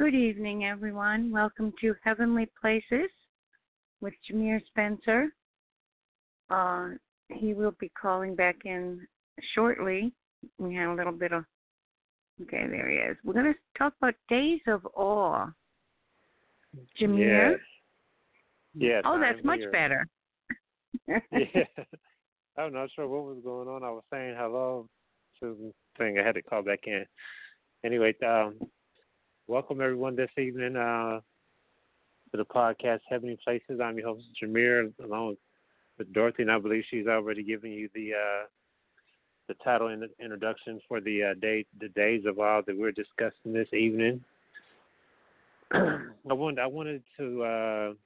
Good evening, everyone. Welcome to Heavenly Places with Jameer Spencer. He will be calling back in shortly. We had a little bit of... Okay, there he is. We're going to talk about Days of Awe. Jameer? Yes. Oh, that's much better. Yeah. I'm not sure what was going on. I was saying hello to the thing. I had to call back in. Anyway, welcome, everyone, this evening to the podcast, Heavenly Places. I'm your host, Jameer, along with Dorothy, and I believe she's already given you the title and the introduction for the Days of Awe that we're discussing this evening. I wanted to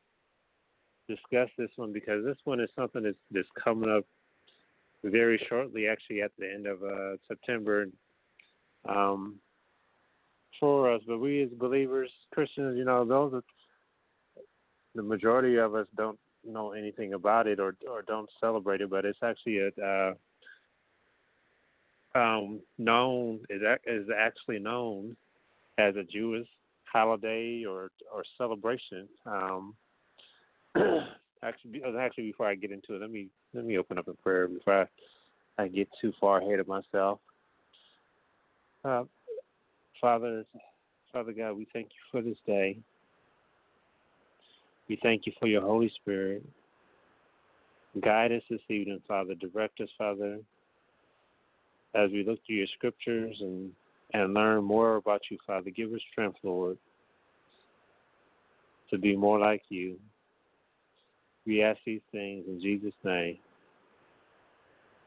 discuss this one because this one is something that's coming up very shortly, actually, at the end of September. For us, but we as believers, Christians, those the majority of us don't know anything about it or don't celebrate it. But it's actually known as a Jewish holiday or celebration. Actually, before I get into it, let me open up a prayer before I get too far ahead of myself. Father God, we thank you for this day. We thank you for your Holy Spirit. Guide us this evening, Father. Direct us, Father, as we look through your scriptures and learn more about you, Father. Give us strength, Lord, to be more like you. We ask these things in Jesus' name.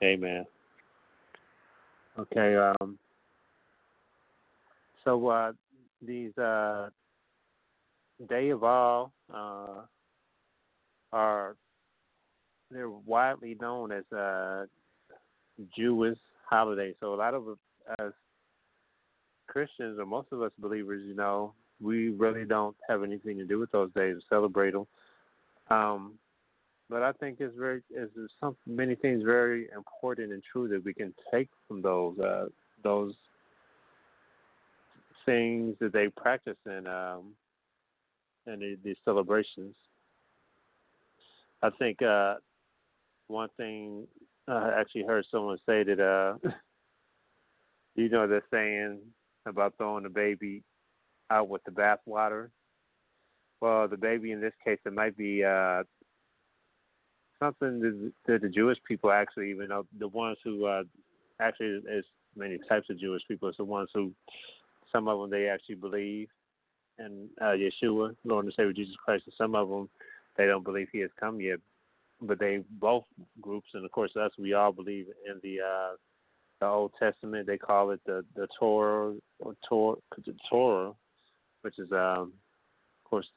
Amen. Okay, so these Day of Awe they're widely known as a Jewish holiday. So a lot of us Christians, or most of us believers, we really don't have anything to do with those days or celebrate them. But I think many things very important and true that we can take from those things that they practice in these celebrations. I think one thing I actually heard someone say that the saying about throwing the baby out with the bathwater. Well, the baby in this case, it might be something that the Jewish people actually, even though the ones who actually, there's many types of Jewish people. It's the ones who, some of them, they actually believe in Yeshua, Lord and Savior Jesus Christ, and some of them, they don't believe he has come yet. But they, both groups, and of course us, we all believe in the Old Testament. They call it the Torah, or Torah, which is, of course,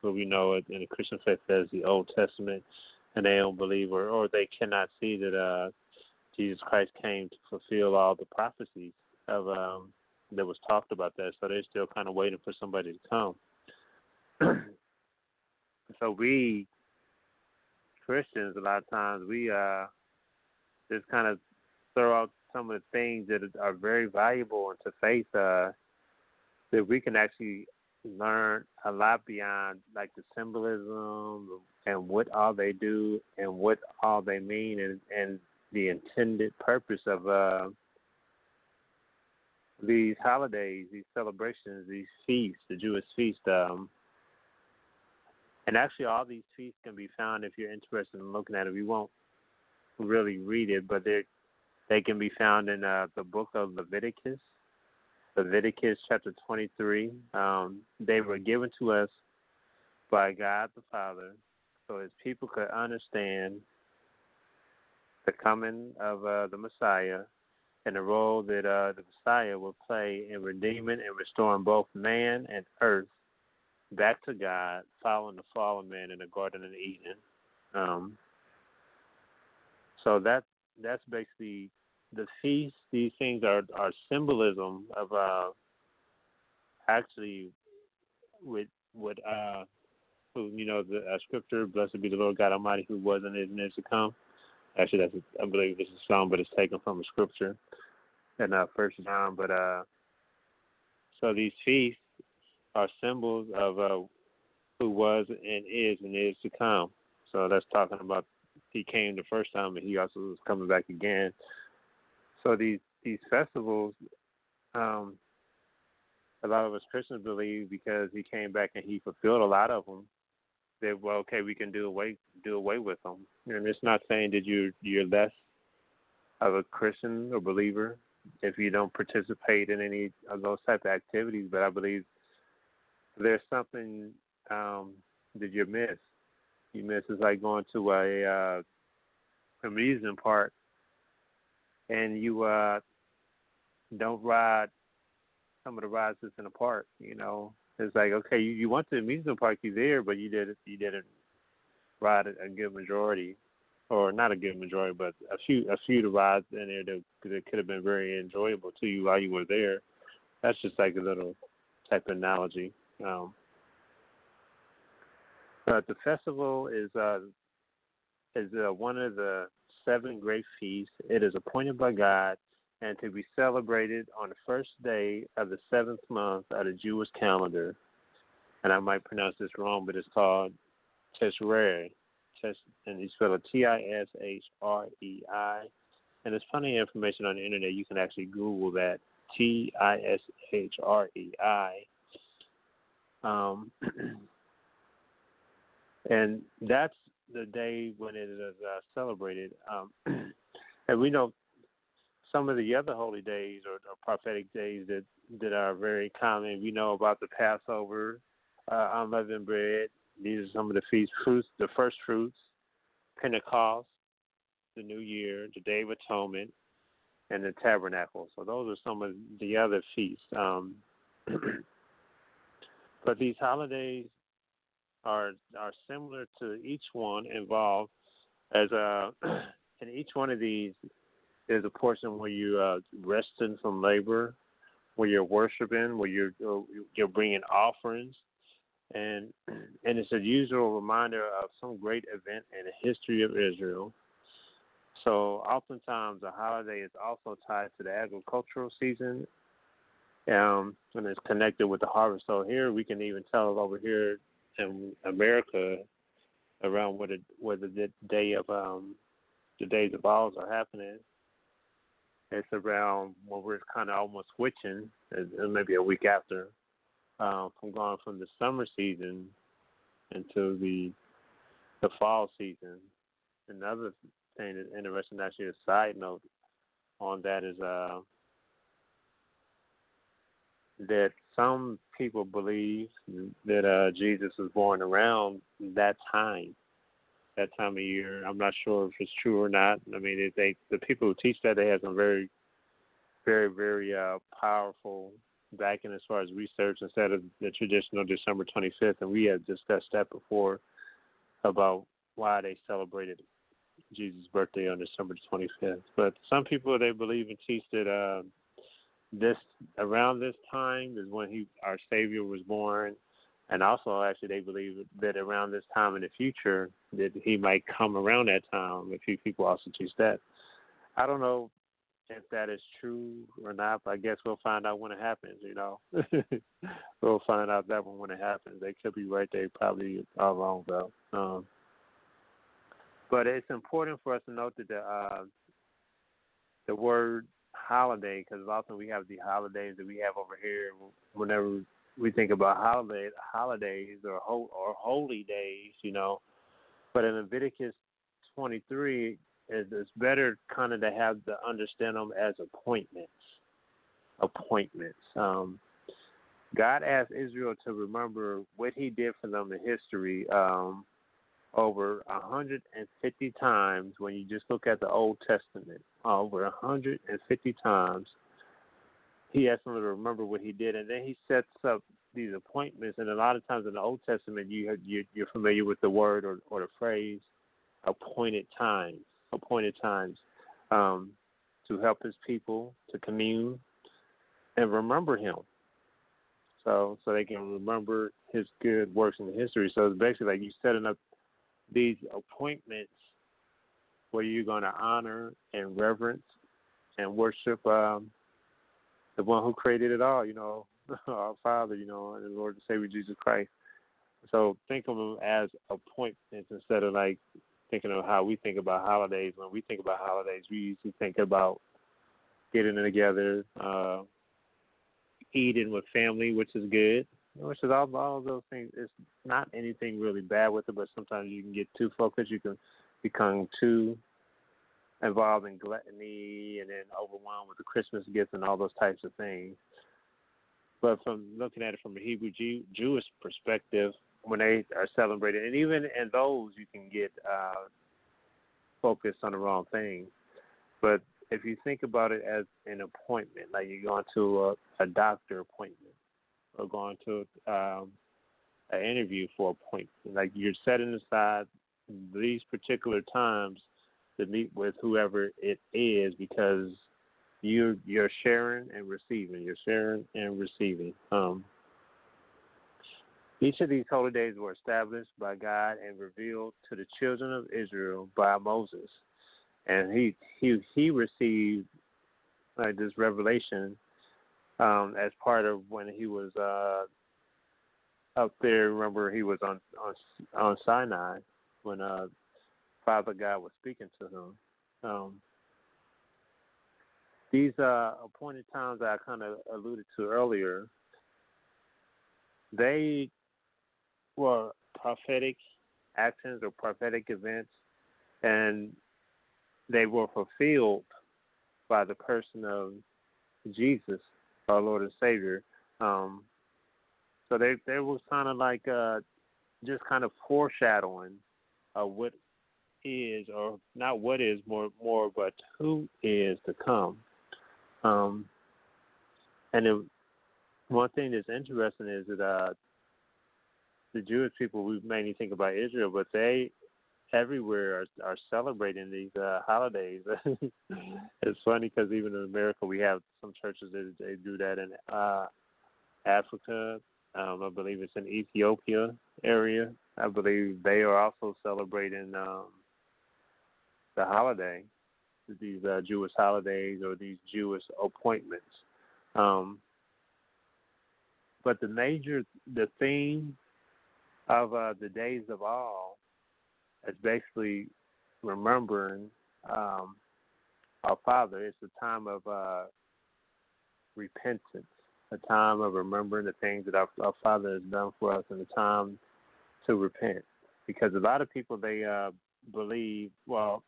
what we know in the Christian faith as the Old Testament. And they don't believe or they cannot see that Jesus Christ came to fulfill all the prophecies of that was talked about that, so they're still kind of waiting for somebody to come. So we Christians, a lot of times, we just kind of throw out some of the things that are very valuable into faith that we can actually learn a lot beyond, like the symbolism and what all they do and what all they mean and the intended purpose of these holidays, these celebrations, these feasts, the Jewish feast. And actually all these feasts can be found, if you're interested in looking at it. We won't really read it, but they can be found in the book of Leviticus, chapter 23. They were given to us by God the Father so his people could understand the coming of the Messiah, and the role that the Messiah will play in redeeming and restoring both man and earth back to God following the fall of man in the Garden of Eden. So that's basically the feast. These things are symbolism of actually with the scripture, "Blessed be the Lord God Almighty, who was and is and is to come." Actually, I believe this is a song, but it's taken from a scripture in First John. But So these feasts are symbols of who was and is to come. So that's talking about he came the first time, and he also is coming back again. So these festivals, a lot of us Christians believe because he came back and he fulfilled a lot of them, that, well, okay, we can do away with them. And it's not saying that you're less of a Christian or believer if you don't participate in any of those type of activities, but I believe there's something that you miss. You miss is like going to a amusement park and you don't ride some of the rides that's in the park. You know, it's like, okay, you went to the amusement park, you're there, but you didn't ride a good majority, or not a good majority, but a few of the rides in there that could have been very enjoyable to you while you were there. That's just like a little type of analogy. But the festival is one of the 7 great feasts. It is appointed by God and to be celebrated on the first day of the 7th month of the Jewish calendar. And I might pronounce this wrong, but it's called Tishrei. And you spell it Tishrei. And there's plenty of information on the internet. You can actually Google that, Tishrei. And that's the day when it is celebrated. And we know some of the other holy days or prophetic days that are very common. We know about the Passover, unleavened bread. These are some of the feast fruits, the first fruits, Pentecost, the New Year, the Day of Atonement, and the Tabernacle. So those are some of the other feasts. But these holidays are similar to each one involved, as in each one of these there's a portion where you resting from labor, where you're worshiping, where you're bringing offerings, and it's a usual reminder of some great event in the history of Israel. So oftentimes the holiday is also tied to the agricultural season, and it's connected with the harvest. So here we can even tell over here in America, around where the day of the Days of Awe are happening. It's around when we're kind of almost switching, maybe a week after, from going from the summer season into the fall season. Another thing that's interesting, actually, a side note on that is that some people believe that Jesus was born around that time of year. I'm not sure if it's true or not. I mean, the people who teach that, they have some very, very, very powerful backing as far as research instead of the traditional December 25th. And we have discussed that before about why they celebrated Jesus' birthday on December 25th. But some people, they believe and teach that around this time is when our Savior was born, and also actually they believe that around this time in the future that he might come around that time. A few people also teach that. I don't know if that is true or not, but I guess we'll find out when it happens, you know. We'll find out that one when it happens. They could be right, they probably are wrong though. But it's important for us to note that the word holiday, because often we have the holidays that we have over here. Whenever we think about holidays or holy days, you know, but in Leviticus 23, it's better kind of to have to understand them as appointments. God asked Israel to remember what he did for them in history over 150 times. When you just look at the Old Testament, over 150 times, he asked them to remember what he did, and then he sets up these appointments. And a lot of times in the Old Testament, you're familiar with the word or the phrase appointed times, to help his people, to commune and remember him. So they can remember his good works in history. So it's basically like you're setting up these appointments where you're going to honor and reverence and worship the one who created it all. You know, our Father, you know, and the Lord and Savior Jesus Christ. So think of them as appointments instead of like thinking of how we think about holidays. When we think about holidays, we usually think about getting together, eating with family, which is good, which is all those things. It's not anything really bad with it, but sometimes you can get too focused. You can become too involved in gluttony and then overwhelmed with the Christmas gifts and all those types of things. But from looking at it from a Hebrew Jewish perspective, when they are celebrated, and even in those, you can get focused on the wrong thing. But if you think about it as an appointment, like you're going to a doctor appointment or going to an interview for an appointment, like you're setting aside these particular times to meet with whoever it is, because you're sharing and receiving. You're sharing and receiving. Each of these holy days were established by God and revealed to the children of Israel by Moses. And he received like this revelation as part of when he was up there. Remember, he was on Sinai when Father God was speaking to him. These appointed times I kind of alluded to earlier, they were prophetic actions or prophetic events, and they were fulfilled by the person of Jesus, our Lord and Savior. So they were kind of like just kind of foreshadowing of what is, or not what is, more but who is to come. And then one thing that's interesting is that the Jewish people, we mainly think about Israel, but they everywhere are celebrating these holidays. It's funny because even in America, we have some churches that they do that in Africa. I believe it's in Ethiopia area. I believe they are also celebrating the holiday, these Jewish holidays or these Jewish appointments. But the theme of the Days of Awe is basically remembering our Father. It's a time of repentance, a time of remembering the things that our Father has done for us, and a time to repent. Because a lot of people, they believe, well,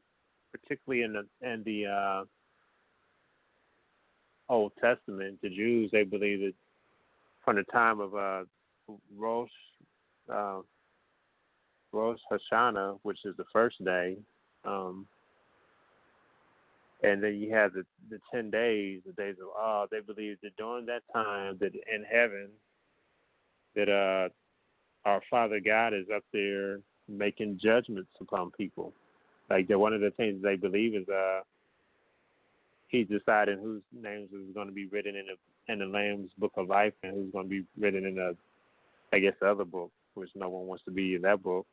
particularly in the Old Testament, the Jews, they believe that from the time of Rosh Hashanah, which is the first day, and then you have the 10 days, the Days of Awe. They believe that during that time, that in heaven, that our Father God is up there making judgments upon people. Like one of the things they believe is He's deciding whose names is going to be written in the Lamb's Book of Life, and who's going to be written in the other book, which no one wants to be in that book.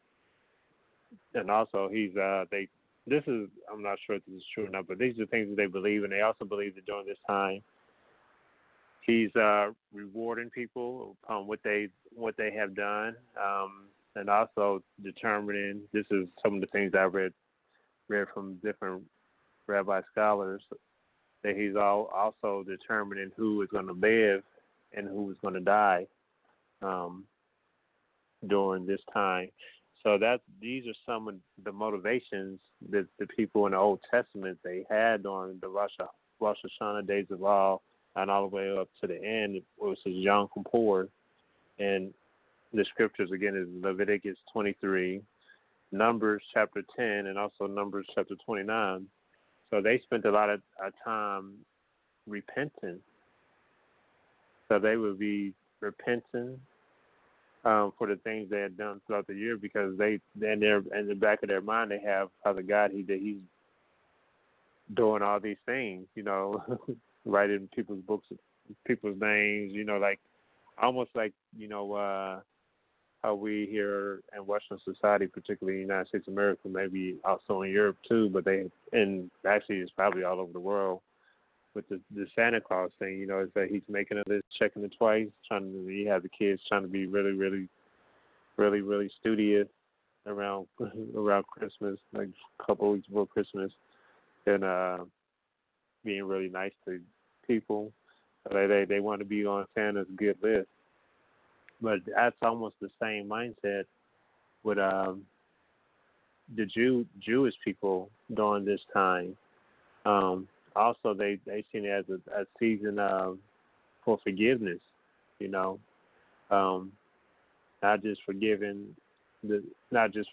And also, I'm not sure if this is true or not, but these are things that they believe, and they also believe that during this time, He's rewarding people upon what they have done, and also determining. This is some of the things I read from different rabbi scholars, that He's also determining who is going to live and who is going to die during this time. So these are some of the motivations that the people in the Old Testament, they had during the Rosh Hashanah, Days of Awe, and all the way up to the end, which is Yom Kippur. And the scriptures, again, is Leviticus 23, Numbers chapter 10, and also Numbers chapter 29. So they spent a lot of time repenting. So they would be repenting for the things they had done throughout the year, because in the back of their mind, they have Father God, He's doing all these things, you know, writing people's books, people's names, you know, like almost like, you know, how we here in Western society, particularly in the United States of America, maybe also in Europe too, but actually it's probably all over the world. with the Santa Claus thing, you know, is that he's making a list, checking it twice, he has the kids trying to be really studious around Christmas, like a couple weeks before Christmas, and being really nice to people. So they want to be on Santa's good list. But that's almost the same mindset with the Jewish people during this time. Also, they seen it as a season for forgiveness, you know, not just for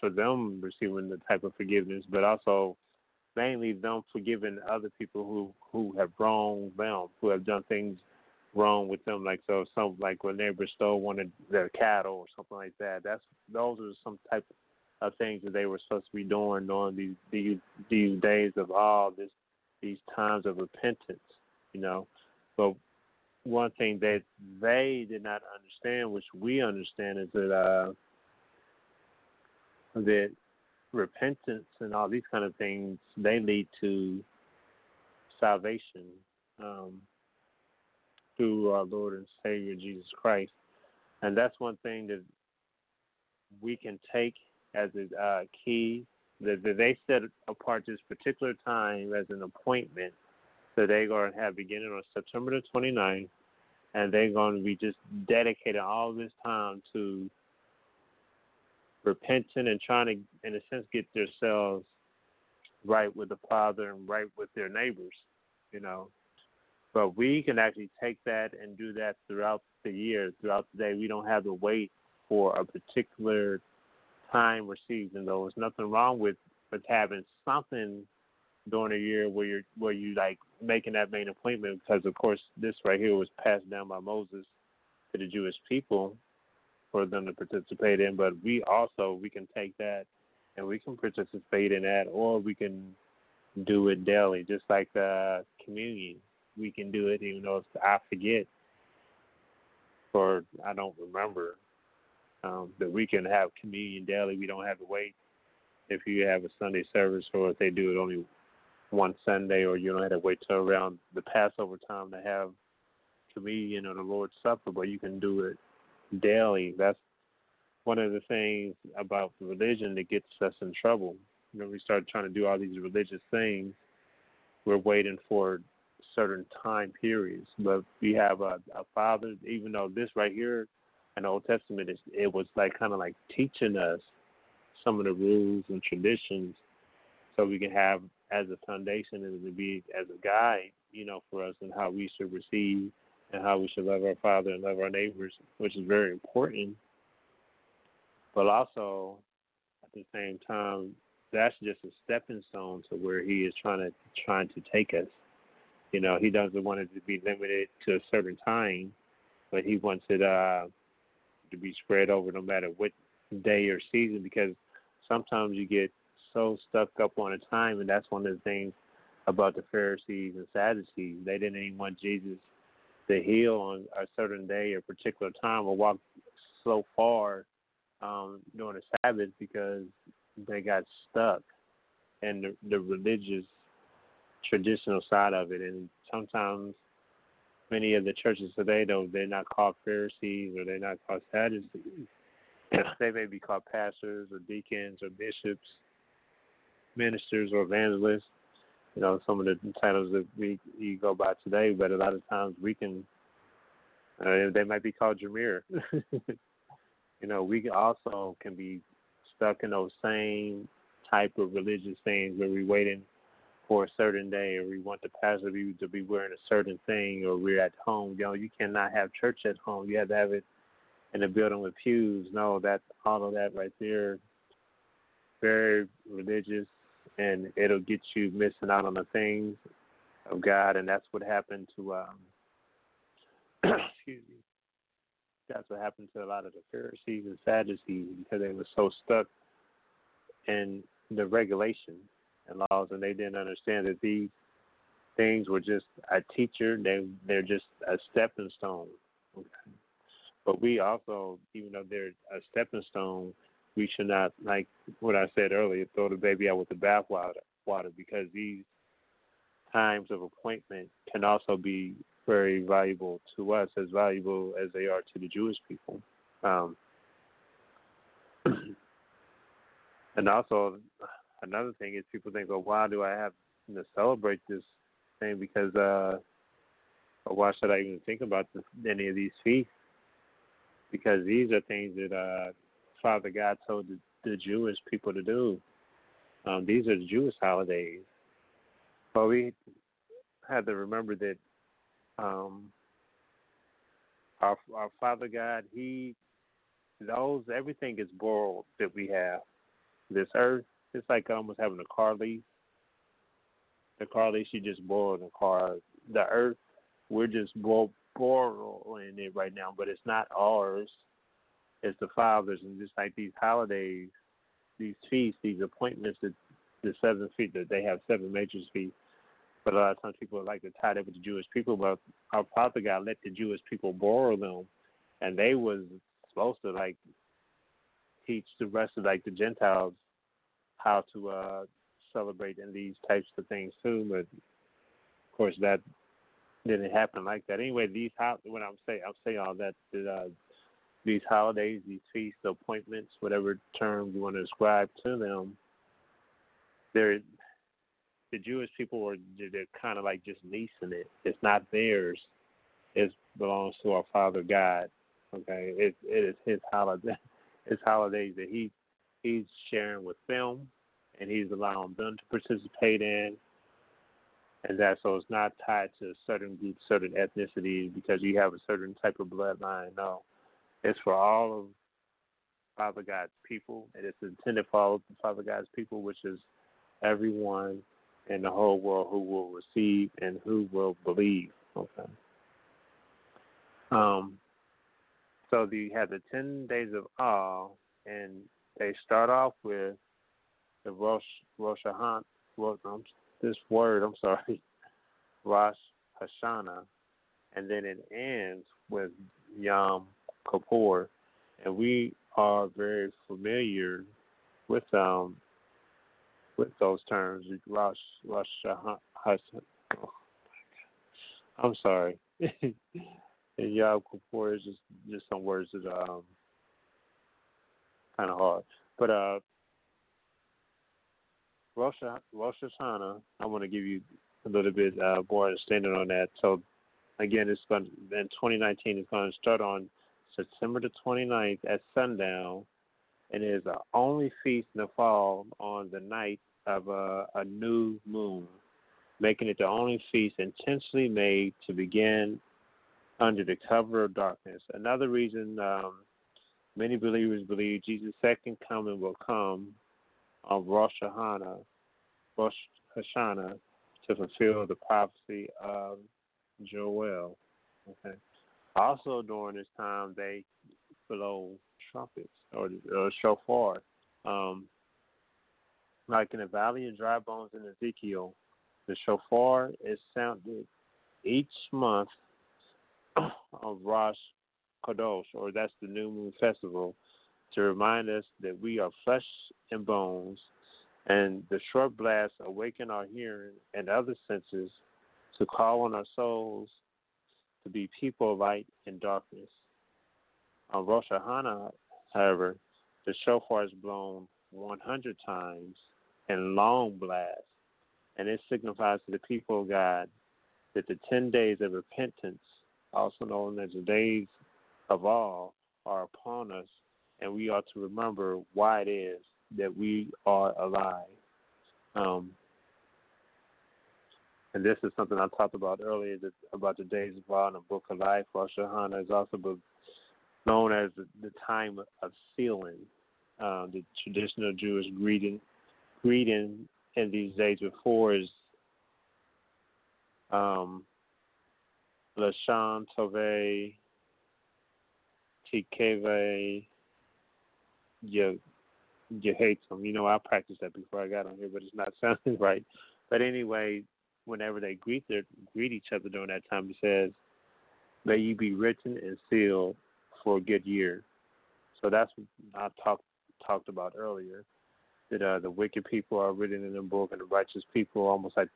them receiving the type of forgiveness, but also mainly them forgiving other people who have wronged them, who have done things wrong with them. Like so, some like when neighbors stole one of their cattle or something like that. Those are some type of things that they were supposed to be doing on these days of awe, these times of repentance, you know. But one thing that they did not understand, which we understand, is that repentance and all these kind of things, they lead to salvation through our Lord and Savior Jesus Christ. And that's one thing that we can take as a key, that they set apart this particular time as an appointment. So they're going to have beginning on September the 29th, and they're going to be just dedicating all this time to repenting and trying to, in a sense, get themselves right with the Father and right with their neighbors, you know. But we can actually take that and do that throughout the year, throughout the day. We don't have to wait for a particular time or season, though. There's nothing wrong with having something during a year where you like making that main appointment, because of course this right here was passed down by Moses to the Jewish people for them to participate in. But we can take that and we can participate in that, or we can do it daily, just like the communion. We can do it even though I forget or I don't remember, that we can have communion daily. We don't have to wait if you have a Sunday service, or if they do it only one Sunday, or you don't have to wait till around the Passover time to have communion or the Lord's Supper, but you can do it daily. That's one of the things about the religion that gets us in trouble. You know, we start trying to do all these religious things. We're waiting for certain time periods, but we have a Father. Even though this right here in the Old Testament, it was like kind of like teaching us some of the rules and traditions, so we can have as a foundation and to be as a guide, you know, for us and how we should receive and how we should love our Father and love our neighbors, which is very important. But also, at the same time, that's just a stepping stone to where He is trying to take us. You know, He doesn't want it to be limited to a certain time, but He wants it to be spread over no matter what day or season, because sometimes you get so stuck up on a time. And that's one of the things about the Pharisees and Sadducees. They didn't even want Jesus to heal on a certain day or particular time, or walk so far during the Sabbath, because they got stuck in the religious traditional side of it. And sometimes many of the churches today, though, they're not called Pharisees or they're not called Sadducees. They may be called pastors or deacons or bishops, ministers or evangelists, you know, some of the titles that you go by today. But a lot of times we can, they might be called Jameer. You know, we also can be stuck in those same type of religious things where we're waiting for a certain day, or we want the pastor to be wearing a certain thing, or we're at home. You know, you cannot have church at home. You have to have it in a building with pews. No, that's all of that right there. Very religious, and it'll get you missing out on the things of God. And that's what happened to excuse me. That's what happened to a lot of the Pharisees and Sadducees, because they were so stuck in the regulations and laws, and they didn't understand that these things were just a teacher. They're just a stepping stone. Okay. But we also, even though they're a stepping stone, we should not, like what I said earlier, throw the baby out with the bathwater, because these times of appointment can also be very valuable to us, as valuable as they are to the Jewish people. And also, another thing is people think, well, why do I have to celebrate this thing? Because why should I even think about any of these feasts? Because these are things that Father God told the Jewish people to do. These are the Jewish holidays. But we have to remember that our Father God, He knows everything is borrowed that we have. This earth, it's like almost having a car lease. The car lease, you just borrowed a car. The earth, we're just borrowing it right now, but it's not ours. It's the Father's. And just like these holidays, these feasts, these appointments, the 7 feet, that they have 7 major feasts. But a lot of times people like to tie that with the Jewish people, but our Father God let the Jewish people borrow them, and they was supposed to like teach the rest of like the Gentiles how to celebrate in these types of things too. But of course that didn't happen like that. Anyway, I'm saying all that, these holidays, these feasts, the appointments, whatever term you want to ascribe to them, they're, the Jewish people are, they're kind of like just leasing it. It's not theirs. It belongs to our Father God. Okay, it is His holiday. His holidays that He's sharing with them, and He's allowing them to participate in, and that so it's not tied to certain groups, certain ethnicities, because you have a certain type of bloodline. No, it's for all of Father God's people, and it's intended for all of Father God's people, which is everyone in the whole world who will receive and who will believe. Okay. So you have the 10 days of awe, and they start off with the Rosh Hashanah. Rosh Hashanah, and then it ends with Yom Kippur, and we are very familiar with those terms. Rosh Hashanah. Oh, I'm sorry. And Yom Kippur is just some words that are kind of hard. But Rosh Hashanah, I want to give you a little bit more understanding on that. So, again, it's going to, in 2019, it's going to start on September the 29th at sundown, and it is the only feast in the fall on the night of a new moon, making it the only feast intentionally made to begin under the cover of darkness. Another reason many believers believe Jesus' second coming will come on Rosh Hashanah to fulfill the prophecy of Joel. Okay. Also during this time, they blow trumpets or shofar, like in the Valley of Dry Bones in Ezekiel. The shofar is sounded each month of Rosh Chodesh, or that's the New Moon Festival, to remind us that we are flesh and bones, and the short blasts awaken our hearing and other senses to call on our souls to be people of light and darkness. On Rosh Hashanah, however, the shofar is blown 100 times in long blasts, and it signifies to the people of God that the 10 days of repentance, also known as the Days of Awe, are upon us, and we ought to remember why it is that we are alive. And this is something I talked about earlier, about the Days of Awe in the Book of Life. Rosh Hashanah is also known as the time of sealing. The traditional Jewish greeting in these days before is L'shan Tovah Tikkeh Vay Yev. You know, I practiced that before I got on here, but it's not sounding right. But anyway, whenever they greet each other during that time, it says, "May you be written and sealed for a good year." So that's what I talked about earlier. That the wicked people are written in the book, and the righteous people, almost like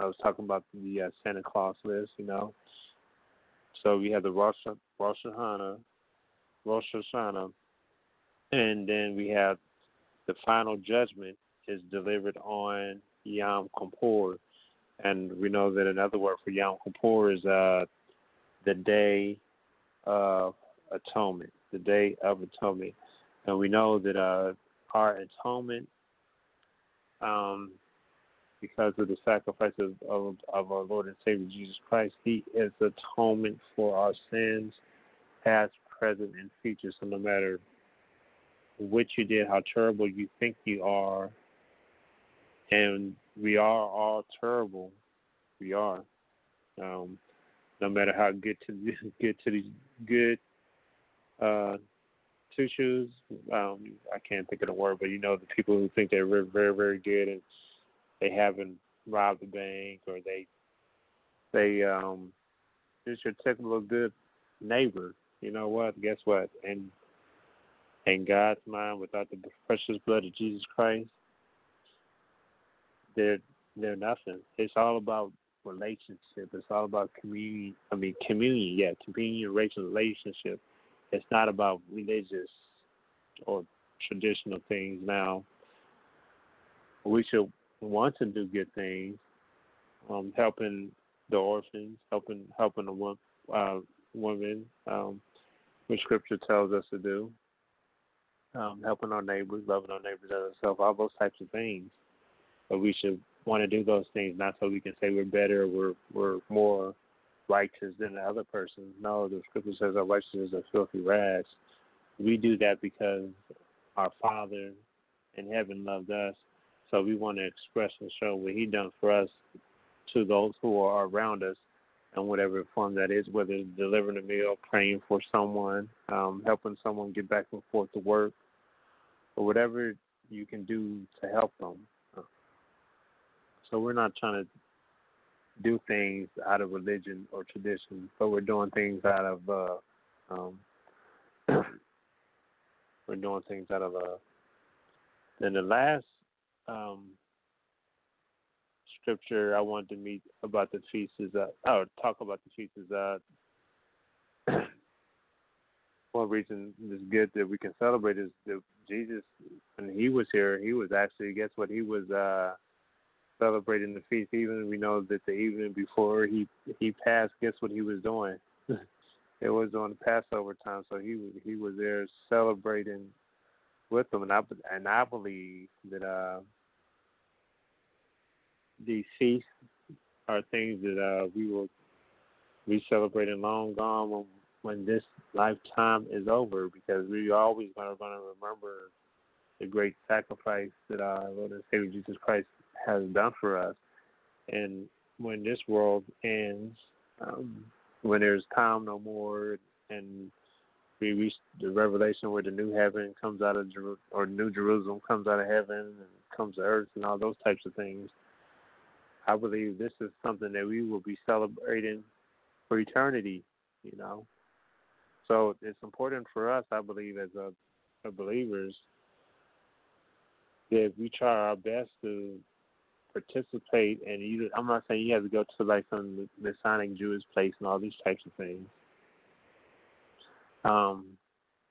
I was talking about the Santa Claus list, you know. So we have the Rosh Hashanah, and then we have the final judgment is delivered on Yom Kippur. And we know that another word for Yom Kippur is the Day of Atonement, the Day of Atonement. And we know that our atonement, because of the sacrifice of our Lord and Savior Jesus Christ, He is atonement for our sins, past, present, and future. So no matter what you did, how terrible you think you are, and we are all terrible. We are. No matter how good two shoes. I can't think of the word, but you know the people who think they're very, very good and they haven't robbed the bank or they just your typical good neighbor. You know what? Guess what? And in God's mind, without the precious blood of Jesus Christ, They're nothing. It's all about relationship. It's all about communion, relationship. It's not about religious or traditional things. Now, we should want to do good things, helping the orphans, helping the women, which Scripture tells us to do, helping our neighbors, loving our neighbors as ourselves, all those types of things. But we should want to do those things, not so we can say we're better, we're more righteous than the other person. No, the Scripture says our righteousness is filthy rags. We do that because our Father in heaven loved us, so we want to express and show what He done for us to those who are around us in whatever form that is, whether it's delivering a meal, praying for someone, helping someone get back and forth to work, or whatever you can do to help them. So we're not trying to do things out of religion or tradition, but we're doing things out of Then the last scripture I wanted to meet about the feast is talk about the feast is one reason it's good that we can celebrate is that Jesus, when He was here, He was actually, guess what, He was celebrating the feast. Even we know that the evening before he passed, guess what he was doing? It was on Passover time, so he was there celebrating with them. And I believe that these feasts are things that we celebrating long gone when this lifetime is over, because we're always going to remember the great sacrifice that our Lord and Savior Jesus Christ has done for us. And when this world ends, when there's time no more and we reach the revelation where the new heaven comes out of new Jerusalem comes out of heaven and comes to earth and all those types of things, I believe this is something that we will be celebrating for eternity, you know. So it's important for us, I believe, as a believers, that we try our best to participate, and I'm not saying you have to go to like some Messianic Jewish place and all these types of things.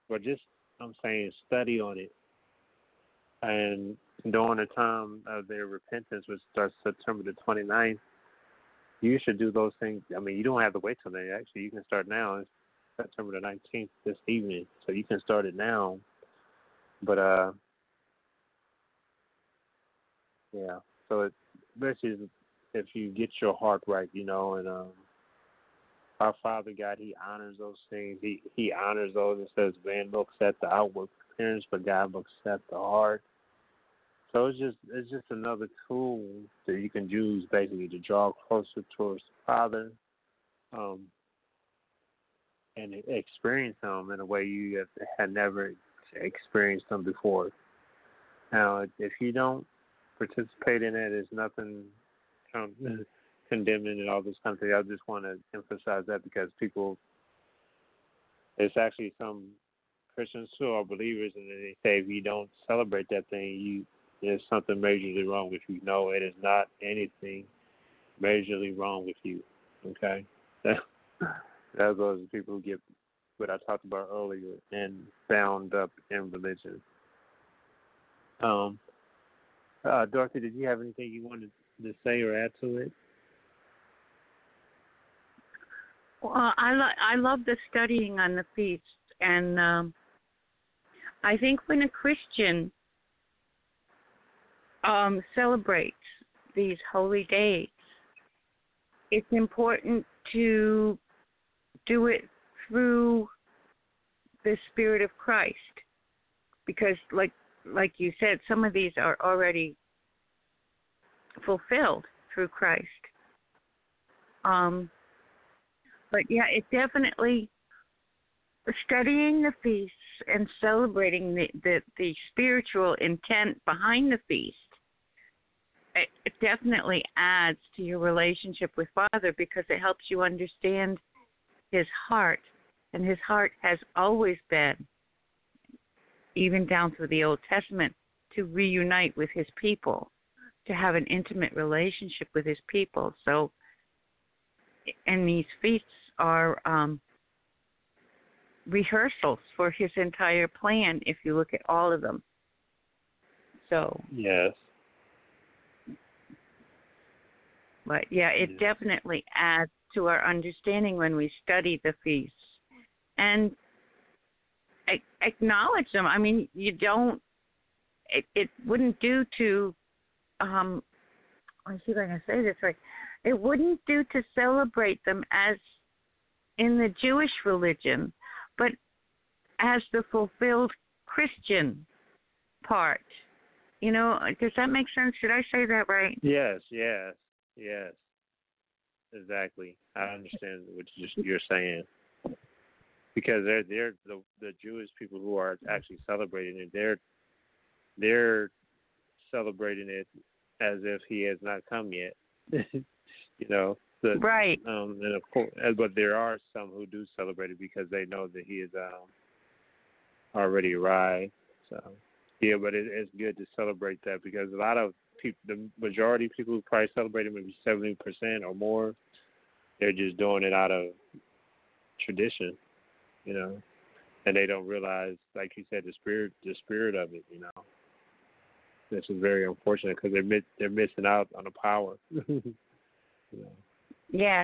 But just, I'm saying, study on it. And during the time of their repentance, which starts September the 29th, you should do those things. I mean, you don't have to wait till then. Actually, you can start now. It's September the 19th this evening, so you can start it now. But, yeah, so especially if you get your heart right, you know, and our Father God, He honors those things. He honors those and says, man looks at the outward appearance, but God looks at the heart. So it's just another tool that you can use basically to draw closer towards the Father, and experience Him in a way you had never experienced Him before. Now, if you don't participate in it, is nothing condemning and all this kind of thing. I just want to emphasize that because it's actually some Christians who are believers, and they say if you don't celebrate that thing, there's something majorly wrong with you. No, it is not anything majorly wrong with you, okay? That's those people who get what I talked about earlier and bound up in religion. Dorothy, did you have anything you wanted to say or add to it? Well, I love the studying on the feasts, and I think when a Christian celebrates these holy days, it's important to do it through the Spirit of Christ, because like you said, some of these are already fulfilled through Christ. But yeah, it definitely, studying the feasts and celebrating the spiritual intent behind the feast, it definitely adds to your relationship with Father, because it helps you understand His heart. And His heart has always been, even down through the Old Testament, to reunite with His people, to have an intimate relationship with His people. So, and these feasts are rehearsals for His entire plan, if you look at all of them. So yes. But yeah, it definitely adds to our understanding when we study the feasts and acknowledge them. I mean, it wouldn't do to, let's see if I can say this right. It wouldn't do to celebrate them as in the Jewish religion, but as the fulfilled Christian part. You know, does that make sense? Did I say that right? Yes. Exactly. I understand what you're saying. Because they're the Jewish people who are actually celebrating it. They're celebrating it as if He has not come yet. You know, right? And of course, but there are some who do celebrate it because they know that He is already arrived. So yeah, but it's good to celebrate that, because a lot of people, the majority of people who probably celebrate it, maybe 70% or more, they're just doing it out of tradition, you know, and they don't realize, like you said, the spirit of it, you know. This is very unfortunate, because they're missing out on the power. Yeah,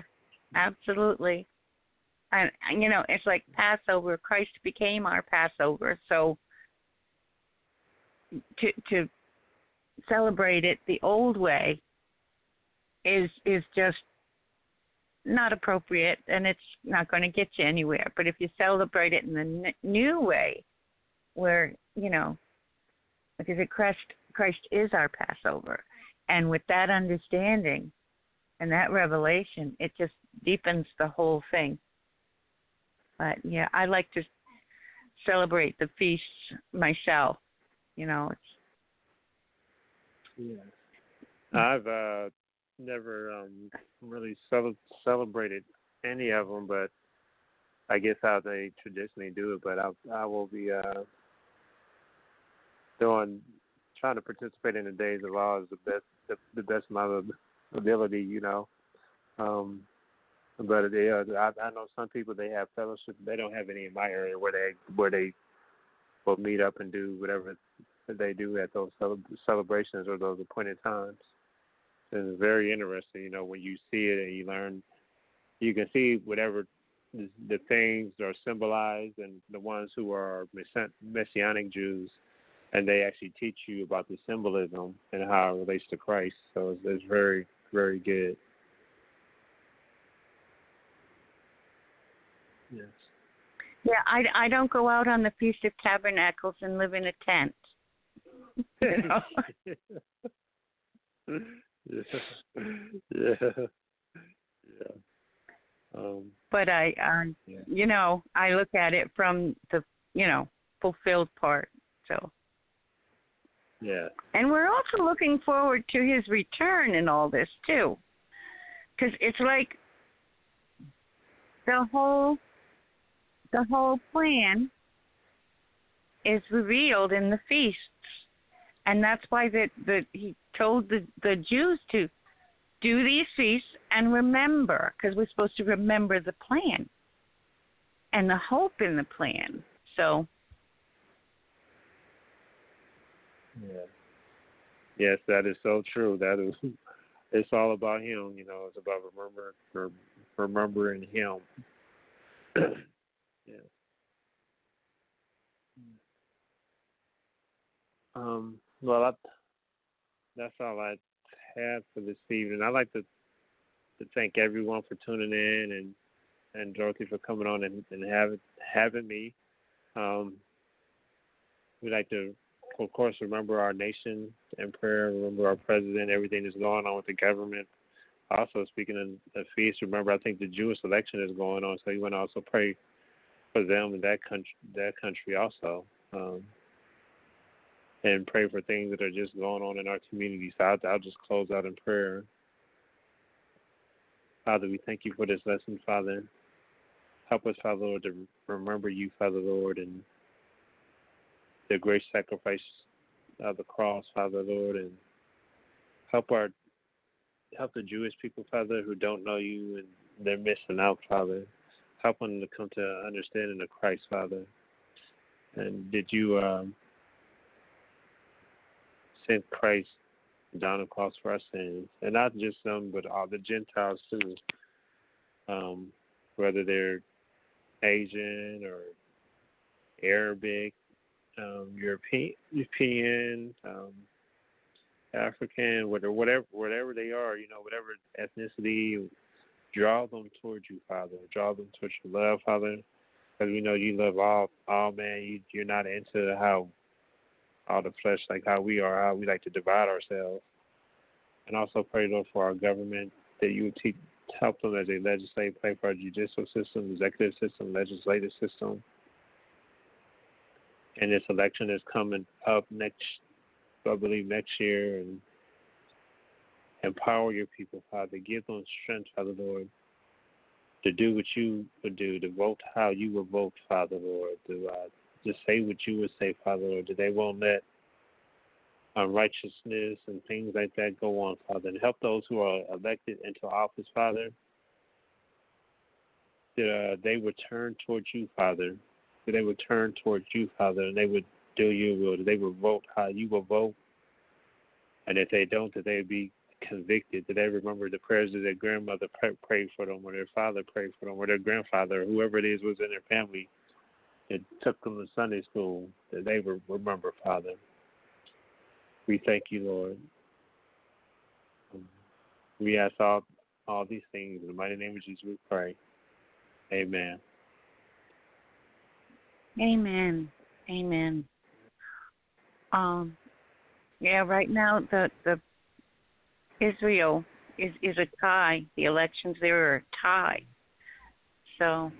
absolutely. And, you know, it's like Passover. Christ became our Passover. So to celebrate it the old way is just not appropriate, and it's not going to get you anywhere. But if you celebrate it in the new way, where, you know, because it Christ is our Passover. And with that understanding and that revelation, it just deepens the whole thing. But yeah, I like to celebrate the feasts myself. You know, I've never really celebrated any of them, but I guess how they traditionally do it. But I will be trying to participate in the Days of Awe is the best of my ability, you know. But I know some people, they have fellowship. They don't have any in my area where they will meet up and do whatever they do at those celebrations or those appointed times. And it's very interesting, you know, when you see it and you learn. You can see whatever the things are symbolized, and the ones who are Messianic Jews, and they actually teach you about the symbolism and how it relates to Christ. So it's very, very good. Yes. Yeah, I don't go out on the Feast of Tabernacles and live in a tent. You know? Yeah. But I you know, I look at it from the, you know, fulfilled part. So. Yeah. And we're also looking forward to His return in all this, too. Because it's like the whole plan is revealed in the feasts. And that's why He told the Jews to do these feasts and remember, because we're supposed to remember the plan and the hope in the plan. So, yeah. Yes, that is so true. That is, it's all about him. You know, it's about remembering him. Yeah. Well, that's all I have for this evening. I'd like to thank everyone for tuning in and Dorothy for coming on and having me. We'd like to, of course, remember our nation in prayer, remember our president, everything that's going on with the government. Also, speaking of feasts, remember, I think the Jewish election is going on, so you want to also pray for them and that country also. And pray for things that are just going on in our community. So I'll just close out in prayer. Father, we thank you for this lesson, Father. Help us, Father Lord, to remember you, Father Lord, and the great sacrifice of the cross, Father Lord, and help the Jewish people, Father, who don't know you and they're missing out, Father. Help them to come to understanding of Christ, Father. And did you send Christ down the cross for our sins, and not just them, but all the Gentiles too, whether they're Asian or Arabic, European, African, whatever they are, you know, whatever ethnicity, draw them towards you, Father. Draw them towards your love, Father, because we know you love all man. You're not into all the flesh, like how we are, how we like to divide ourselves. And also pray, Lord, for our government, that you would help them as they legislate. Pray for our judicial system, executive system, legislative system. And this election is coming up next year. And empower your people, Father. Give them strength, Father, Lord, to do what you would do, to vote how you would vote, Father, Lord, to say what you would say, Father Lord, that they won't let unrighteousness and things like that go on, Father. And help those who are elected into office, Father, that they would turn towards you, Father, and they would do your will, that they would vote how you will vote, and if they don't, that they would be convicted, that they remember the prayers that their grandmother prayed for them, or their father prayed for them, or their grandfather, or whoever it is was in their family. It took them to Sunday school, that they would remember, Father. We thank you, Lord. We ask all these things in the mighty name of Jesus we pray. Amen. Amen. Amen. Yeah, right now the Israel is a tie. The elections there are a tie. So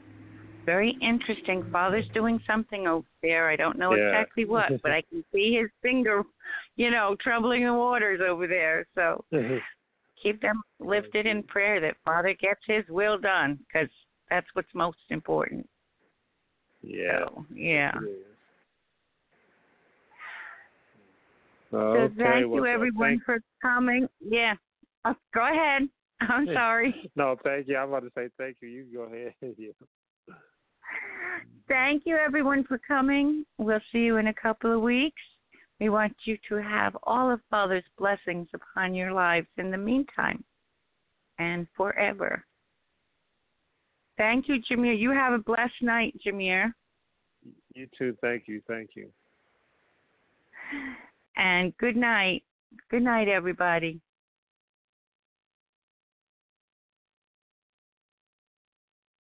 very interesting. Father's doing something over there. I don't know exactly what, but I can see his finger, you know, troubling the waters over there. So keep them lifted in prayer that Father gets his will done, because that's what's most important. Yeah. So, yeah. Okay, so thank you, everyone, for coming. Yeah. Go ahead. I'm sorry. No, thank you. I'm about to say thank you. You go ahead. Yeah. Thank you, everyone, for coming. We'll see you in a couple of weeks. We want you to have all of Father's blessings upon your lives in the meantime and forever. Thank you, Jameer. You have a blessed night, Jameer. You too. Thank you. Thank you. And good night. Good night, everybody.